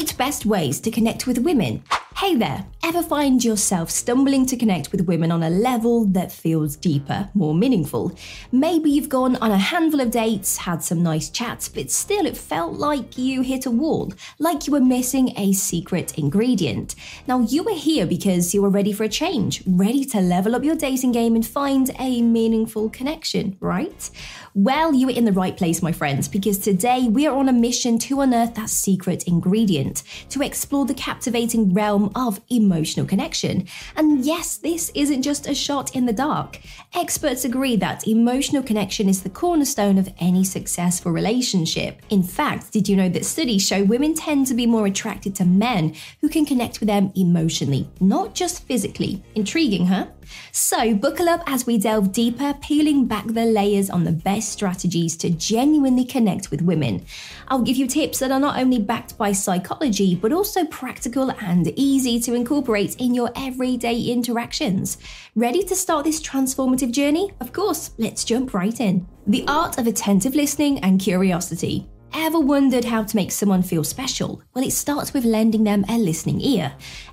8 best ways to connect with women. Hey there, ever find yourself stumbling to connect with women on a level that feels deeper, more meaningful? Maybe you've gone on a handful of dates, had some nice chats, but still it felt like you hit a wall, like you were missing a secret ingredient. Now you were here because you were ready for a change, ready to level up your dating game and find a meaningful connection, right? Well, you were in the right place, my friends, because today we are on a mission to unearth that secret ingredient, to explore the captivating realm of emotional connection. And yes, this isn't just a shot in the dark. Experts agree that emotional connection is the cornerstone of any successful relationship. In fact, did you know that studies show women tend to be more attracted to men who can connect with them emotionally, not just physically? Intriguing, huh? So buckle up as we delve deeper, peeling back the layers on the best strategies to genuinely connect with women. I'll give you tips that are not only backed by psychology, but also practical and easy to incorporate in your everyday interactions. Ready to start this transformative journey? Of course, let's jump right in. The art of attentive listening and curiosity. Ever wondered how to make someone feel special? Well, it starts with lending them a listening ear.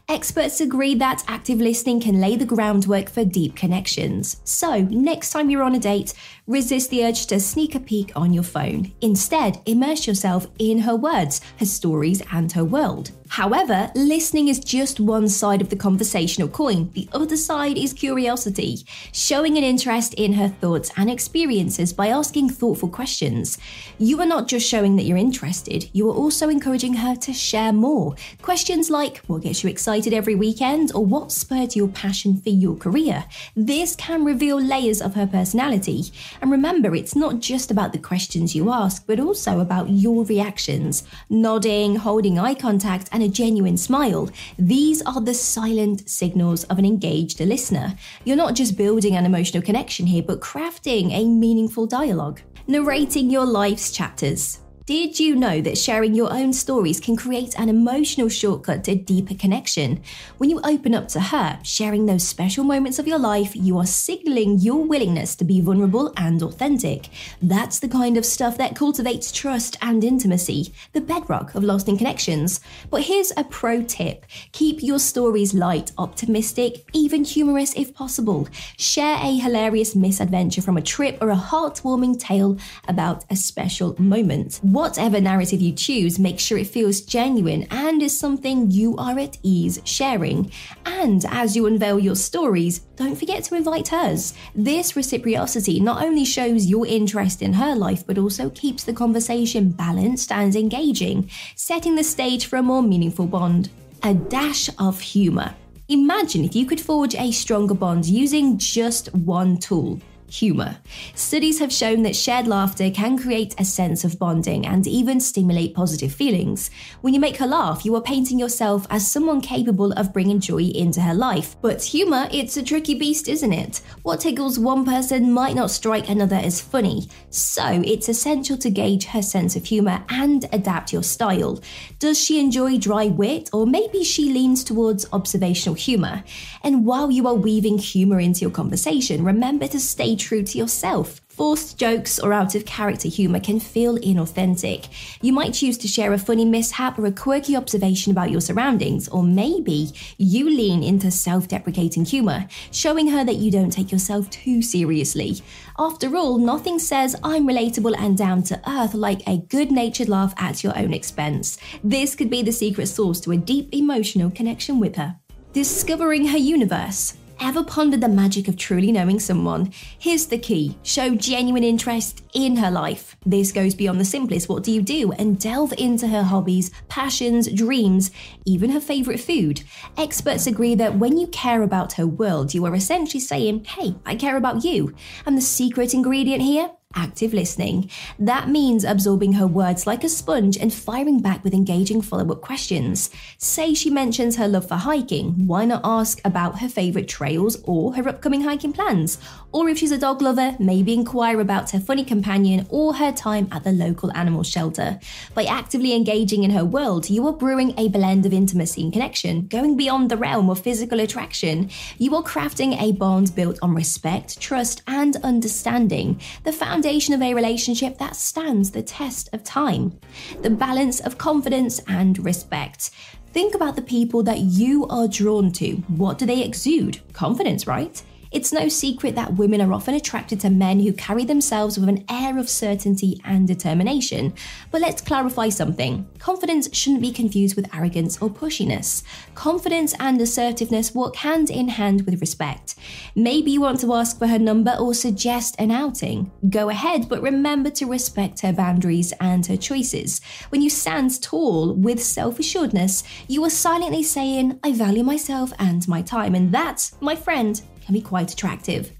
Experts agree that active listening can lay the groundwork for deep connections. So, next time you're on a date, resist the urge to sneak a peek on your phone. Instead, immerse yourself in her words, her stories, and her world. However, listening is just one side of the conversational coin. The other side is curiosity, showing an interest in her thoughts and experiences by asking thoughtful questions. You are not just showing that you're interested, you are also encouraging her to share more. Questions like, what gets you excited every weekend? Or what spurred your passion for your career? This can reveal layers of her personality. And remember, it's not just about the questions you ask, but also about your reactions. Nodding, holding eye contact, and a genuine smile. These are the silent signals of an engaged listener. You're not just building an emotional connection here, but crafting a meaningful dialogue. Narrating your life's chapters. Did you know that sharing your own stories can create an emotional shortcut to deeper connection? When you open up to her, sharing those special moments of your life, you are signaling your willingness to be vulnerable and authentic. That's the kind of stuff that cultivates trust and intimacy, the bedrock of lasting connections. But here's a pro tip. Keep your stories light, optimistic, even humorous if possible. Share a hilarious misadventure from a trip or a heartwarming tale about a special moment. Whatever narrative you choose, make sure it feels genuine and is something you are at ease sharing. And as you unveil your stories, don't forget to invite hers. This reciprocity not only shows your interest in her life, but also keeps the conversation balanced and engaging, setting the stage for a more meaningful bond. A dash of humor. Imagine if you could forge a stronger bond using just one tool. Humor. Studies have shown that shared laughter can create a sense of bonding and even stimulate positive feelings. When you make her laugh, you are painting yourself as someone capable of bringing joy into her life. But humor, it's a tricky beast, isn't it? What tickles one person might not strike another as funny. So it's essential to gauge her sense of humor and adapt your style. Does she enjoy dry wit, or maybe she leans towards observational humor? And while you are weaving humor into your conversation, remember to stay true to yourself. Forced jokes or out-of-character humour can feel inauthentic. You might choose to share a funny mishap or a quirky observation about your surroundings, or maybe you lean into self-deprecating humour, showing her that you don't take yourself too seriously. After all, nothing says I'm relatable and down to earth like a good-natured laugh at your own expense. This could be the secret sauce to a deep emotional connection with her. Discovering her universe. Ever pondered the magic of truly knowing someone? Here's the key. Show genuine interest in her life. This goes beyond the simplest "what do you do" and delve into her hobbies, passions, dreams, even her favorite food. Experts agree that when you care about her world, you are essentially saying, hey, I care about you. And the secret ingredient here? Active listening. That means absorbing her words like a sponge and firing back with engaging follow-up questions. Say she mentions her love for hiking, why not ask about her favourite trails or her upcoming hiking plans? Or if she's a dog lover, maybe inquire about her funny companion or her time at the local animal shelter. By actively engaging in her world, you are brewing a blend of intimacy and connection, going beyond the realm of physical attraction. You are crafting a bond built on respect, trust, and understanding, the foundation foundation of a relationship that stands the test of time. The balance of confidence and respect. Think about the people that you are drawn to. What do they exude? Confidence, right? It's no secret that women are often attracted to men who carry themselves with an air of certainty and determination. But let's clarify something. Confidence shouldn't be confused with arrogance or pushiness. Confidence and assertiveness work hand in hand with respect. Maybe you want to ask for her number or suggest an outing. Go ahead, but remember to respect her boundaries and her choices. When you stand tall with self-assuredness, you are silently saying, I value myself and my time. And that, my friend, can be quite attractive.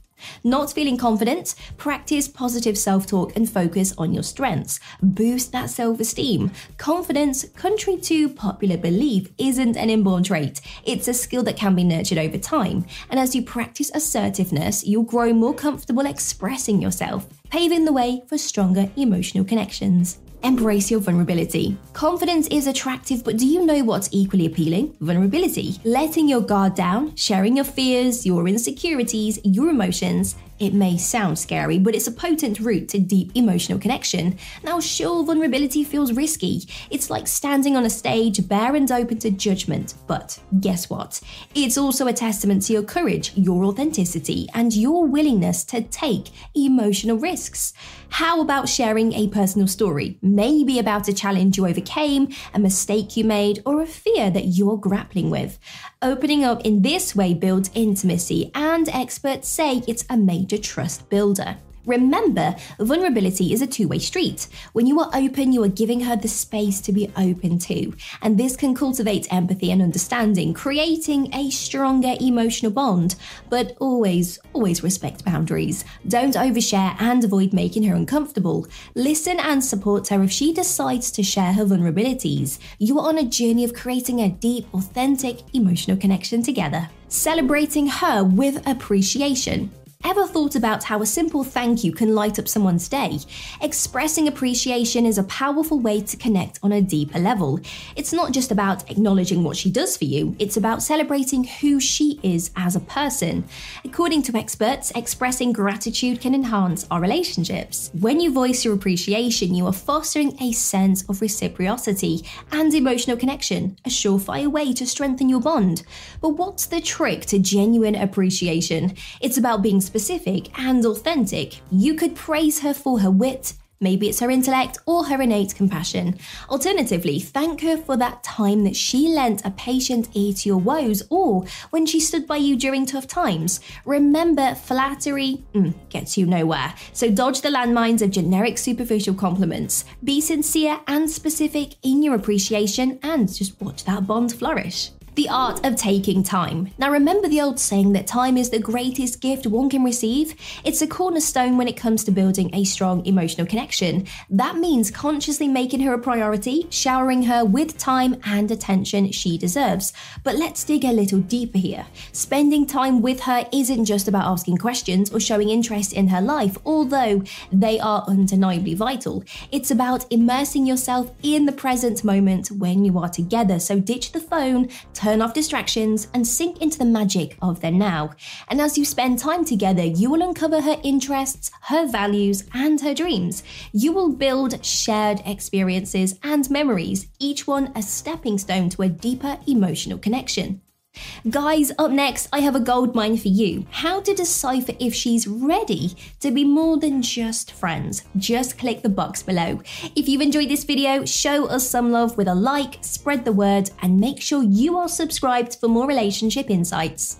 Not feeling confident? Practice positive self-talk and focus on your strengths. Boost that self-esteem. Confidence, contrary to popular belief, isn't an inborn trait. It's a skill that can be nurtured over time. And as you practice assertiveness, you'll grow more comfortable expressing yourself, paving the way for stronger emotional connections. Embrace your vulnerability. Confidence is attractive, but do you know what's equally appealing? Vulnerability. Letting your guard down, sharing your fears, your insecurities, your emotions. It may sound scary, but it's a potent route to deep emotional connection. Now, sure, vulnerability feels risky. It's like standing on a stage, bare and open to judgment. But guess what? It's also a testament to your courage, your authenticity, and your willingness to take emotional risks. How about sharing a personal story? Maybe about a challenge you overcame, a mistake you made, or a fear that you're grappling with. Opening up in this way builds intimacy, and experts say it's a major trust builder. Remember, vulnerability is a two-way street. When you are open, you are giving her the space to be open too. And this can cultivate empathy and understanding, creating a stronger emotional bond. But always, always respect boundaries. Don't overshare and avoid making her uncomfortable. Listen and support her if she decides to share her vulnerabilities. You are on a journey of creating a deep, authentic emotional connection together. Celebrating her with appreciation. Ever thought about how a simple thank you can light up someone's day? Expressing appreciation is a powerful way to connect on a deeper level. It's not just about acknowledging what she does for you, it's about celebrating who she is as a person. According to experts, expressing gratitude can enhance our relationships. When you voice your appreciation, you are fostering a sense of reciprocity and emotional connection, a surefire way to strengthen your bond. But what's the trick to genuine appreciation? It's about being specific and authentic. You could praise her for her wit, maybe it's her intellect or her innate compassion. Alternatively, thank her for that time that she lent a patient ear to your woes or when she stood by you during tough times. Remember, flattery gets you nowhere, so dodge the landmines of generic superficial compliments. Be sincere and specific in your appreciation and just watch that bond flourish. The art of taking time. Now remember the old saying that time is the greatest gift one can receive? It's a cornerstone when it comes to building a strong emotional connection. That means consciously making her a priority, showering her with time and attention she deserves. But let's dig a little deeper here. Spending time with her isn't just about asking questions or showing interest in her life, although they are undeniably vital. It's about immersing yourself in the present moment when you are together. So ditch the phone, turn off distractions and sink into the magic of the now. And as you spend time together, you will uncover her interests, her values, and her dreams. You will build shared experiences and memories, each one a stepping stone to a deeper emotional connection. Guys, up next, I have a goldmine for you. How to decipher if she's ready to be more than just friends. Just click the box below. If you've enjoyed this video, show us some love with a like, spread the word, and make sure you are subscribed for more relationship insights.